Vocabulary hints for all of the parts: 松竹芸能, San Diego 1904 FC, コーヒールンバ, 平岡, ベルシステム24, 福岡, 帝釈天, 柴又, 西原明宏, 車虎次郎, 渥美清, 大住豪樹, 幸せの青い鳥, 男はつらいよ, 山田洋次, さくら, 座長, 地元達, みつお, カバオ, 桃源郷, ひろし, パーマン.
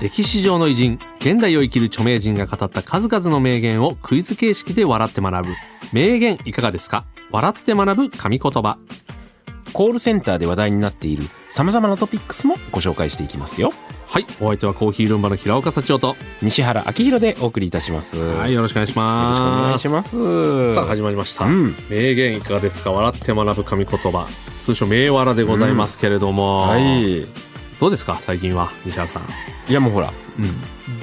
歴史上の偉人、現代を生きる著名人が語った数々の名言をクイズ形式で笑って学ぶ。名言いかがですか？笑って学ぶ神言葉。コールセンターで話題になっている様々なトピックスもご紹介していきますよ。はい、お相手はコーヒールンバの平岡社長と西原明宏でお送りいたします。はい、よろしくお願いします。よろしくお願いします。さあ始まりました、名言いかがですか？笑って学ぶ神言葉、通称名笑でございますけれども、どうですか最近は西原さん。いやもうほら、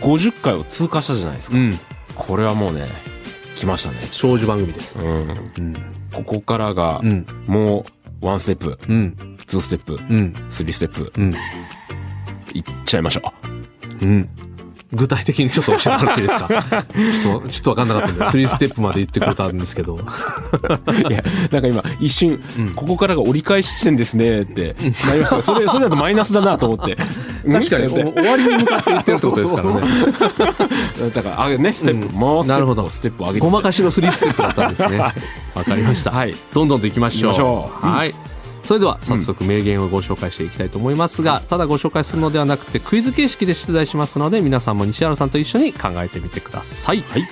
50回を通過したじゃないですか、これはもうね来ましたね、長寿番組です、ここからが、もう1ステップ、2ステップ、3ステップ、いっちゃいましょう、具体的にちょっと教えてもらっていいですか？ちょっと分かんなかったんで3ステップまで言ってくれたんですけどいやなんか今一瞬、ここからが折り返し地点ですねってなりましたが、それだとマイナスだなと思って確かに終わりに向かって言ってるってことですからねだからねステップ、もうステップ、なるほどステップを上げてごまかしの3ステップだったんですね分かりました、はい、どんどんといきましょう、はい。それでは早速名言をご紹介していきたいと思いますが、ただご紹介するのではなくてクイズ形式で出題しますので、皆さんも西原さんと一緒に考えてみてください、はい。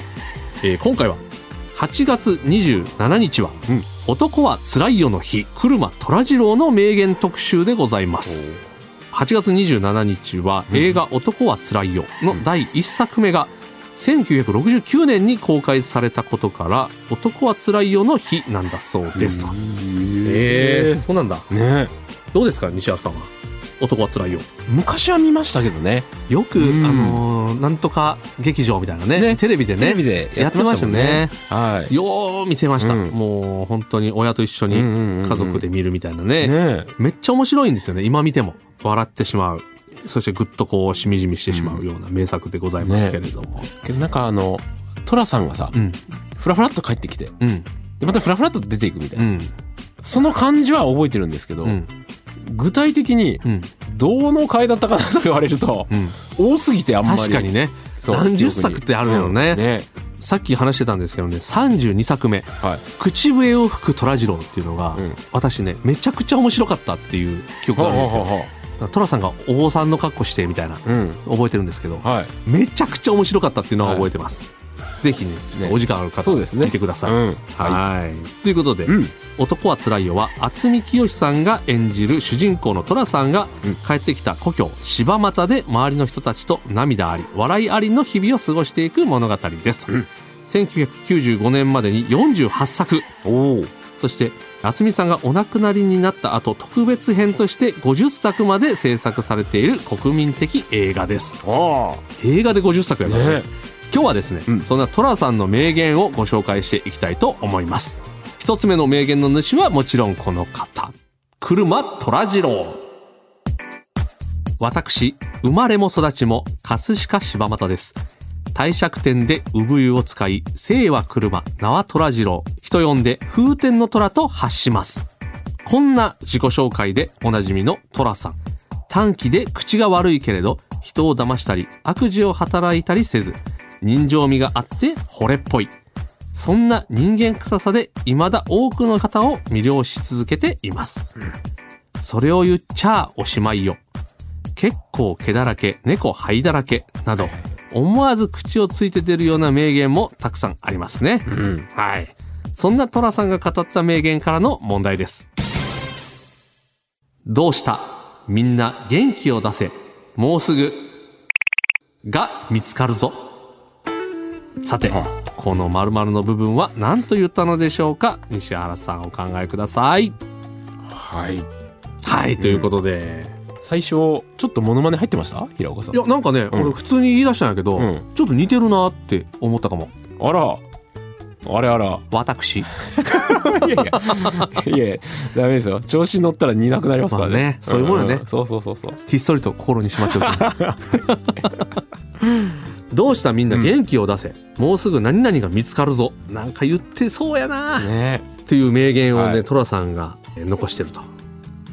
今回は8月27日は、男はつらいよの日、車虎次郎の名言特集でございます。8月27日は映画男はつらいよの第1作目が1969年に公開されたことから男はつらいよの日なんだそうですと。そうなんだね。どうですか西原さんは男はつらいよ。昔は見ましたけどね、よくなんとか劇場みたいな ねテレビでやってましたね、はい、よー見てました、もう本当に親と一緒に家族で見るみたいなね、めっちゃ面白いんですよね。今見ても笑ってしまう、そしてぐっとこうしみじみしてしまうような名作でございますけれども、なんかトラさんがさ、フラフラっと帰ってきて、でまたフラフラっと出ていくみたいな、その感じは覚えてるんですけど、具体的にどの回だったかなと言われると、多すぎてあんまり確かにね、何十作ってあるよね、さっき話してたんですけどね、32作目、口笛を吹く虎次郎っていうのが、私ねめちゃくちゃ面白かったっていう記憶があるんですよ。トラさんがお坊さんの格好してみたいな、覚えてるんですけど、めちゃくちゃ面白かったっていうのは覚えてます、ぜひねちょっとお時間ある方は見てください、ということで、男はつらいよは渥美清さんが演じる主人公のトラさんが帰ってきた故郷柴又で周りの人たちと涙あり笑いありの日々を過ごしていく物語です、1995年までに48作、そして渥美さんがお亡くなりになった後特別編として50作まで制作されている国民的映画です。映画で50作やからね。今日はですね、そんな寅さんの名言をご紹介していきたいと思います。一つ目の名言の主はもちろんこの方、車虎次郎。私生まれも育ちも葛飾柴又です。帝釈天で産湯を使い、姓は車、名は虎次郎、人呼んで風天の虎と発します。こんな自己紹介でおなじみの虎さん、短気で口が悪いけれど人を騙したり悪事を働いたりせず、人情味があって惚れっぽい、そんな人間臭さで未だ多くの方を魅了し続けています、それを言っちゃおしまいよ、結構毛だらけ、猫灰だらけなど思わず口をついて出るような名言もたくさんありますね、そんな寅さんが語った名言からの問題です。どうしたみんな元気を出せ、もうすぐが見つかるぞ。さて、この〇〇の部分は何と言ったのでしょうか。西原さんお考えください。はい、ということで、最初ちょっとモノマネ入ってました平岡さん。いやなんかね、俺普通に言い出したんやけど、ちょっと似てるなって思ったかも。あらあれあら私いやいやいやいやダメですよ、調子に乗ったら似なくなりますから ね、まあ、ね、そういうものね、うん、そうそうそうそう、ひっそりと心にしまっておきますどうしたみんな元気を出せ、うん、もうすぐ何々が見つかるぞ、なんか言ってそうやな、ね、という名言をね、はい、トラさんが残してると。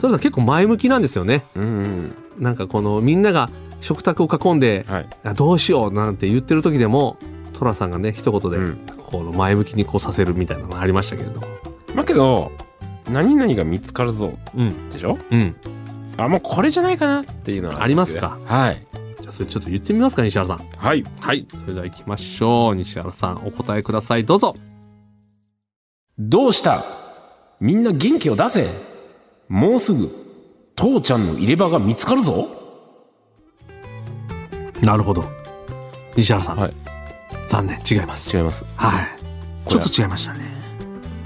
トラさん結構前向きなんですよね、うんうん、なんかこのみんなが食卓を囲んで、はい、どうしようなんて言ってる時でもトラさんがね一言で、うん、この前向きにこうさせるみたいなのがありましたけれど、まあけど何々が見つかるぞ、うん、でしょ、うん、あもうこれじゃないかなっていうのはありますか、はい、じゃあそれちょっと言ってみますか西原さん、はい、はい、それでは行きましょう。西原さんお答えください、どうぞ。どうしたみんな元気を出せ、もうすぐ父ちゃんの入れ歯が見つかるぞ。なるほど西原さん、はい、残念違います、違います、はい、ちょっと違いましたね。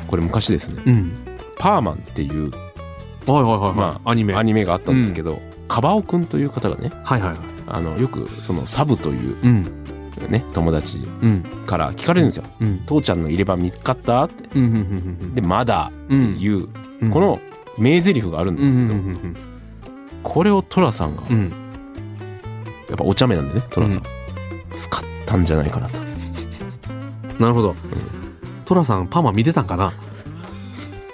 これ昔ですね、うん、パーマンっていう、はいはいはい、まあ、アニメがあったんですけど、うん、カバオくんという方がね、はいはい、よくそのサブという、うん、ね、友達から聞かれるんですよ、うん、父ちゃんの入れ歯見つかったって、うんうんうんうん、でまだっていう、うん、この名台詞があるんですけど、うんうんうんうん、これをトラさんが、うん、やっぱお茶目なんでねトラさん、うん、使ったんじゃないかなと。なるほど、うん、トラさんパーマ見てたんかな、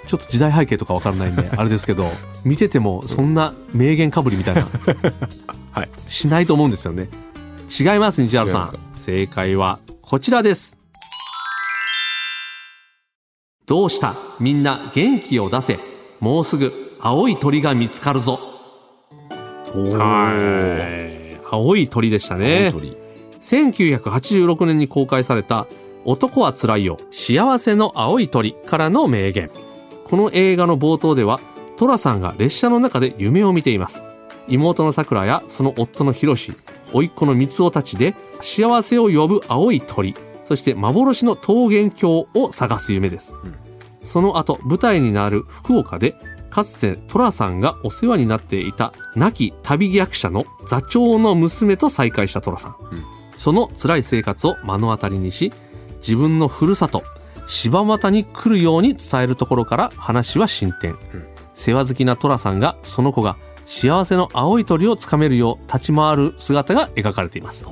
ちょっと時代背景とか分からないんであれですけど、見ててもそんな名言かぶりみたいな、はい、しないと思うんですよね。違います。西原さん正解はこちらです。どうしたみんな元気を出せ、もうすぐ青い鳥が見つかるぞ。はい、青い鳥でしたね。青い鳥、1986年に公開された男はつらいよ幸せの青い鳥からの名言。この映画の冒頭ではトラさんが列車の中で夢を見ています。妹のさくらやその夫のひろし、甥っ子のみつおたちで幸せを呼ぶ青い鳥、そして幻の桃源郷を探す夢です、うん、その後舞台になる福岡でかつてトラさんがお世話になっていた亡き旅役者の座長の娘と再会したトラさん、うん、その辛い生活を目の当たりにし、自分のふるさと柴又に来るように伝えるところから話は進展、うん、世話好きなトラさんがその子が幸せの青い鳥をつかめるよう立ち回る姿が描かれています。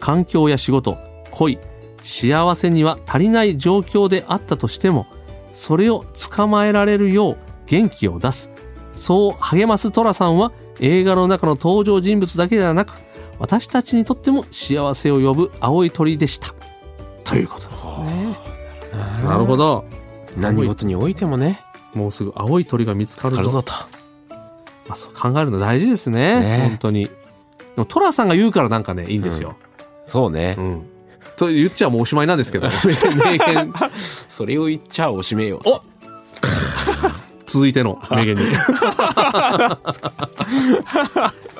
環境や仕事、恋、幸せには足りない状況であったとしても、それを捕まえられるよう元気を出す、そう励ますトラさんは映画の中の登場人物だけではなく、私たちにとっても幸せを呼ぶ青い鳥でしたということですね。なるほど。何事においてもね、もうすぐ青い鳥が見つかるぞと、まあ、そう考えるの大事です ね本当に。でもトラさんが言うからなんかねいいんですよ、うん、そうね、うん、と言っちゃもうおしまいなんですけど名言それを言っちゃおしめよお続いての名言にちょ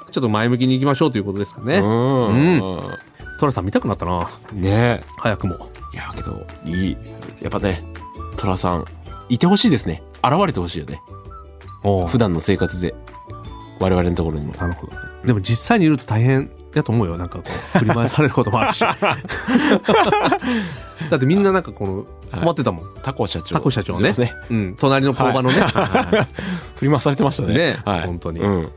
っと前向きにいきましょうということですかね。うん、うん、トラさん見たくなったなねえ、早くも。いやけどいい、やっぱねトラさんいてほしいですね、現れてほしいよね、お普段の生活で我々のところにも。なるほど、でも実際にいると大変だと思うよ、なんかこう振り回されることもあるしだってみんななんかこの困ってたもん、はい、タコ社長 ね、うん、隣の工場のね、はい、振り回されてました ね、はい、本当に、うん、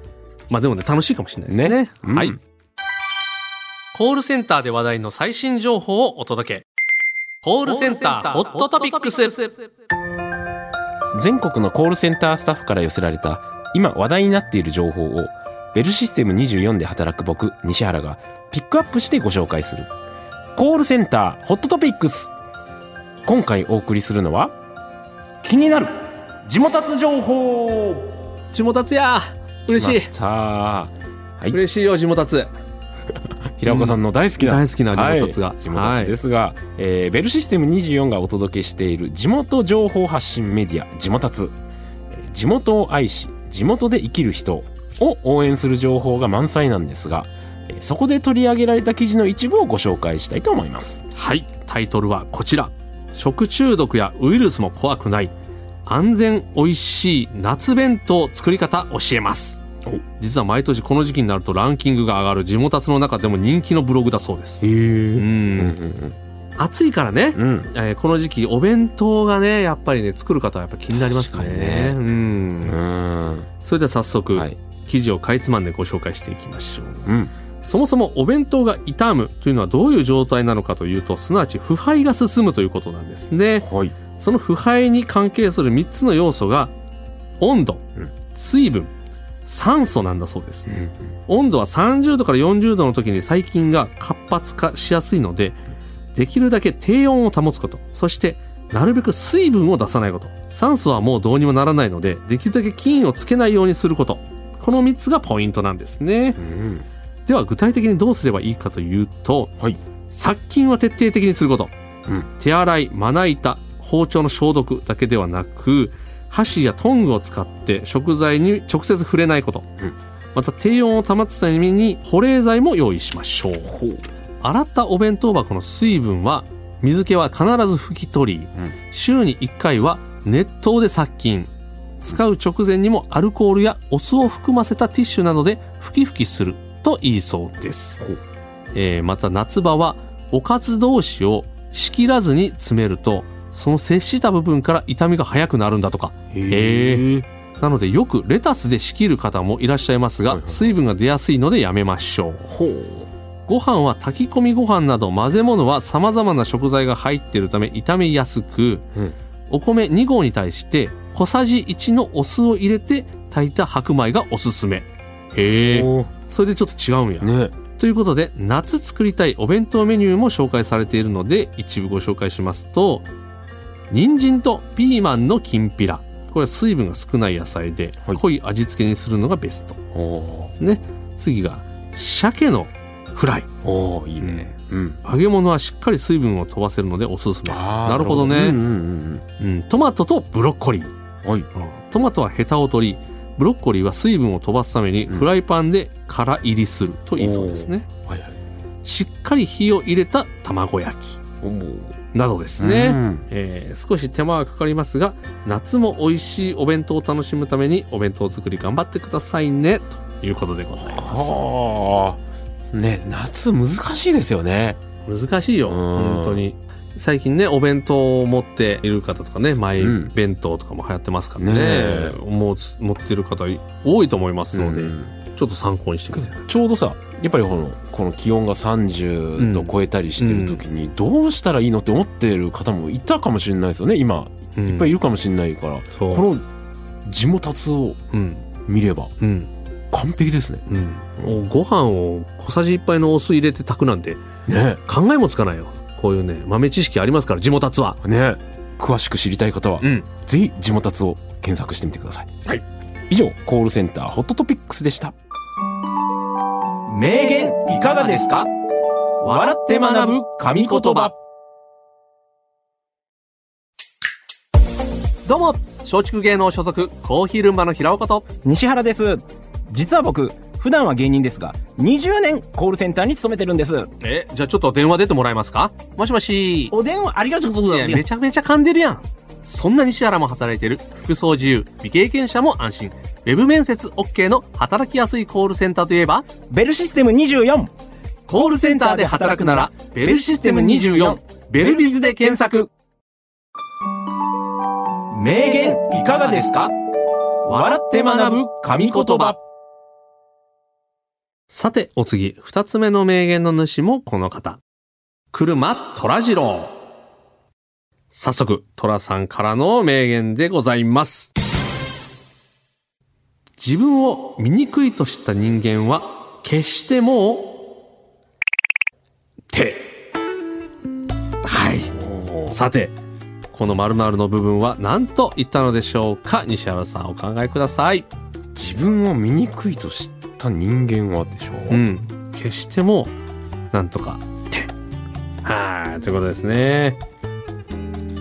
まあでもね楽しいかもしれないです ね、うん、はい。コールセンターで話題の最新情報をお届け、コールセンターホットトピックス。全国のコールセンタースタッフから寄せられた今話題になっている情報をベルシステム24で働く僕西原がピックアップしてご紹介するコールセンターホットトピックス。今回お送りするのは気になる地元達情報。地元達や嬉しい、はい、嬉しいよ地元達平岡さんの大好きな地元達が、はい、地元達ですが、はい、ベルシステム24がお届けしている地元情報発信メディア地元達、地元を愛し地元で生きる人を応援する情報が満載なんですが、そこで取り上げられた記事の一部をご紹介したいと思います。はい、タイトルはこちら、食中毒やウイルスも怖くない安全美味しい夏弁当作り方教えます。実は毎年この時期になるとランキングが上がる地元達の中でも人気のブログだそうです。へえ、うんうんうん、暑いからね、この時期お弁当がねやっぱりね作る方はやっぱ気になりますね。それでは早速、はい、記事をかいつまんでご紹介していきましょう。そもそもお弁当が傷むというのはどういう状態なのかというと、すなわち腐敗が進むということなんですね、はい、その腐敗に関係する3つの要素が温度、水分、酸素なんだそうです、温度は30度から40度の時に細菌が活発化しやすいので、できるだけ低温を保つこと、そしてなるべく水分を出さないこと、酸素はもうどうにもならないのでできるだけ菌をつけないようにすること、この3つがポイントなんですね、では具体的にどうすればいいかというと、殺菌は徹底的にすること、手洗い、まな板、包丁の消毒だけではなく箸やトングを使って食材に直接触れないこと、また低温を保つために保冷剤も用意しましょう。洗ったお弁当箱の水分は水気は必ず拭き取り、週に1回は熱湯で殺菌、使う直前にもアルコールやお酢を含ませたティッシュなどでふきふきするといいそうです、また夏場はおかず同士を仕切らずに詰めるとその接した部分から痛みが早くなるんだとか。なのでよくレタスで仕切る方もいらっしゃいますが、水分が出やすいのでやめましょう。ご飯は炊き込みご飯など混ぜ物は様々な食材が入っているため炒めやすく、お米2合に対して小さじ1のお酢を入れて炊いた白米がおすすめ。それでちょっと違うんや、ということで夏作りたいお弁当メニューも紹介されているので一部ご紹介しますと、人参とピーマンのきんぴら、これは水分が少ない野菜で濃い味付けにするのがベストですね。次が鮭のフライ、いいね、揚げ物はしっかり水分を飛ばせるのでおすすめ。なるほどね、トマトとブロッコリー、トマトはヘタを取り、ブロッコリーは水分を飛ばすためにフライパンで殻入りするといいそうですね、しっかり火を入れた卵焼きなどですね、少し手間はかかりますが夏も美味しいお弁当を楽しむためにお弁当作り頑張ってくださいねということでございます、夏難しいですよね。難しいよ、本当に最近ねお弁当を持っている方とかね、マイ弁当とかも流行ってますから 持ってる方多いと思いますので、ちょっと参考にしてください。ちょうどさやっぱりこの気温が30度超えたりしてる時にどうしたらいいのって思ってる方もいたかもしれないですよね。今いっぱいいるかもしれないから、この地元達を見れば、完璧ですね、ご飯を小さじ1杯のお酢入れて炊くなんて、考えもつかないよ。こういうね豆知識ありますから地元達はね。詳しく知りたい方は、ぜひ地元達を検索してみてください。以上コールセンターホットトピックスでした。名言いかがですか？笑って学ぶ神言葉。どうも松竹芸能所属コーヒールンバの平岡と西原です。実は僕普段は芸人ですが20年コールセンターに勤めてるんです。じゃあちょっと電話出てもらえますか？もしもし。お電話ありがとうございます。めちゃめちゃ噛んでるやん。そんな西原も働いてる服装自由未経験者も安心ウェブ面接 OK の働きやすいコールセンターといえばベルシステム24。コールセンターで働くならベルシステム24、ベルビズで検索。名言いかがですか？笑って学ぶ神言葉。さてお次2つ目の名言の主もこの方、車虎次郎。早速虎さんからの名言でございます。自分を醜いとした人間は決してもうて。さてこの〇〇の部分は何と言ったのでしょうか？西原さんお考えください。自分を醜いとして人間はでしょう、決してもなんとかってということですね。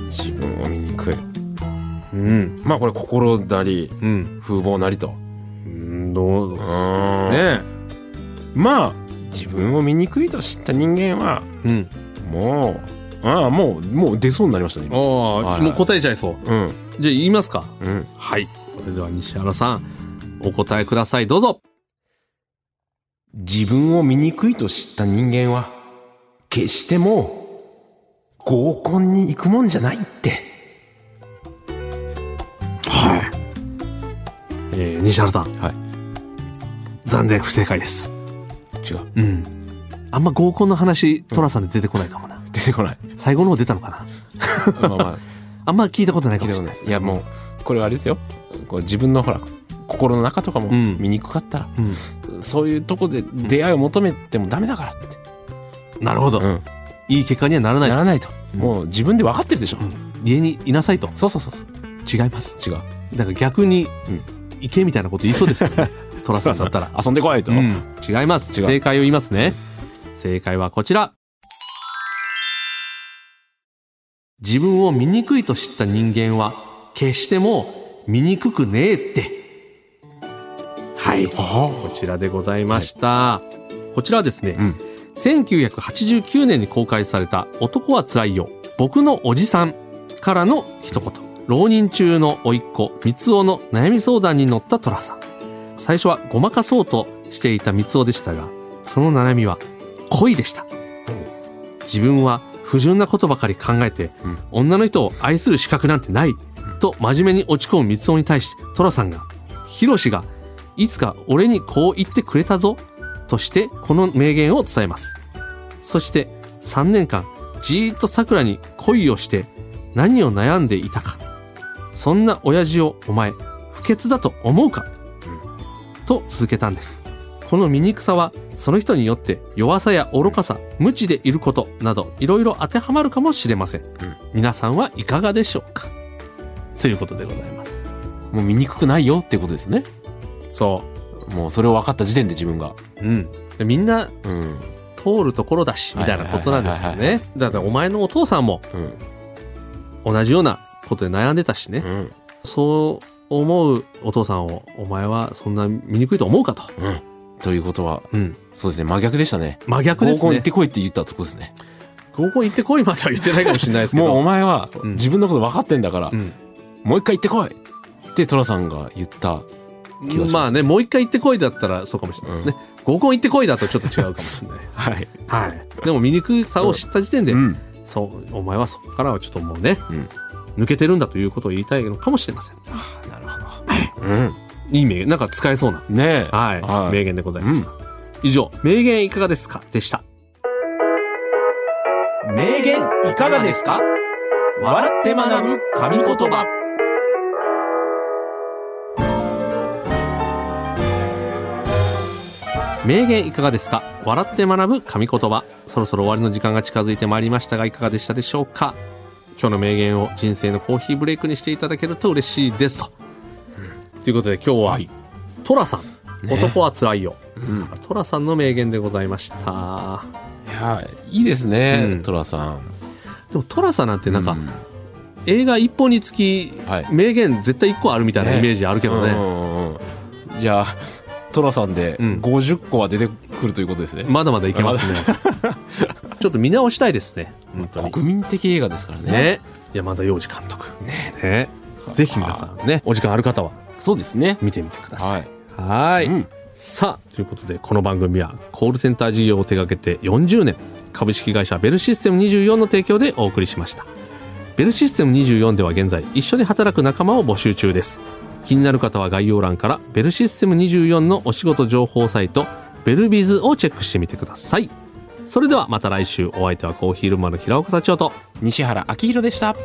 自分を醜い、まあこれ心なり、風貌なりと、どうですね。まあ自分を醜いと知った人間は、もう出そうになりましたね。もう答えちゃいそう、じゃあ言いますか、それでは西原さんお答えください、どうぞ。自分を醜いと知った人間は決しても合コンに行くもんじゃないって。はい、西原さん、はい、残念不正解です。違う、うん、あんま合コンの話トラさんで出てこないかもな、うん、出てこない。最後の方出たのかな。まあ、まあ、あんま聞いたことないかもしれないですね。いやもうこれはあれですよ、こう自分のほら心の中とかも見にくかったら、うん、そういうとこで出会いを求めてもダメだからって、うん、なるほど、うん、いい結果にはならないと、ならないと、うん、もう自分で分かってるでしょ、うん、家にいなさいと。そうそうそうそう。違います。違う。だから逆に、うん、行けみたいなこと言いそうですよね。トラさんだったら遊んでこないと、うん、違います。違う。正解を言いますね、うん、正解はこちら。自分を醜いと知った人間は決しても醜くねえって。はい、こちらでございました、はい、こちらはですね、うん、1989年に公開された男はつらいよ僕のおじさんからの一言。浪人中の甥っ子三男の悩み相談に乗った寅さん。最初はごまかそうとしていた三男でしたが、その悩みは恋でした。自分は不純なことばかり考えて、うん、女の人を愛する資格なんてない、うん、と真面目に落ち込む三男に対して寅さんが、ひろしがいつか俺にこう言ってくれたぞとしてこの名言を伝えます。そして3年間じーっと桜に恋をして何を悩んでいたか。そんな親父をお前不潔だと思うか、うん、と続けたんです。この醜さはその人によって弱さや愚かさ、無知でいることなどいろいろ当てはまるかもしれません、うん、皆さんはいかがでしょうかということでございます。もう醜くないよってことですね。そう、もうそれを分かった時点で自分が、うん、みんな、うん、通るところだしみたいなことなんですよね。だからお前のお父さんも、うん、同じようなことで悩んでたしね、うん、そう思うお父さんをお前はそんな醜いと思うかと、うん、ということは、うん、そうですね、真逆でしたね。真逆ですね。合コン行ってこいって言ったとこですね。合コン行ってこいまでは言ってないかもしれないですけどもうお前は自分のこと分かってんだから、うん、もう一回行ってこいって寅さんが言った気がします。まあね、もう一回行ってこいだったらそうかもしれないですね、うん、合コン行ってこいだとちょっと違うかもしれないですはい、はい、でも醜さを知った時点で、うん、そうお前はそこからはちょっともうね、うん、抜けてるんだということを言いたいのかもしれません、うん、なるほど、はい、うん、いい名言、なんか使えそうな、ね、はいはい、名言でございました、うん、以上名言いかがですかでした。名言いかがですか。笑って学ぶ神言葉。名言いかがですか。笑って学ぶ神言葉。そろそろ終わりの時間が近づいてまいりましたが、いかがでしたでしょうか。今日の名言を人生のコーヒーブレイクにしていただけると嬉しいですと、うん、ということで今日は、はい、トラさん、ね、男はつらいよ、うん、トラさんの名言でございました。いや、いいですね、うん、トラさん。でもトラさんなんてなんか、うん、映画一本につき、はい、名言絶対一個あるみたいなイメージあるけどね、うんうん、じゃあトラさんで50個は出てくるということですね、うん、まだまだいけますねちょっと見直したいですね、本当に国民的映画ですからね、ね、山田洋次監督、ねね、ぜひ皆さんね、お時間ある方はそうですね、見てみてください。はい、うん、さあということで、この番組はコールセンター事業を手掛けて40年株式会社ベルシステム24の提供でお送りしました。ベルシステム24では現在一緒に働く仲間を募集中です。気になる方は概要欄からベルシステム24のお仕事情報サイトベルビズをチェックしてみてください。それではまた来週。お相手はコーヒールーマの平岡社長と西原明宏でした。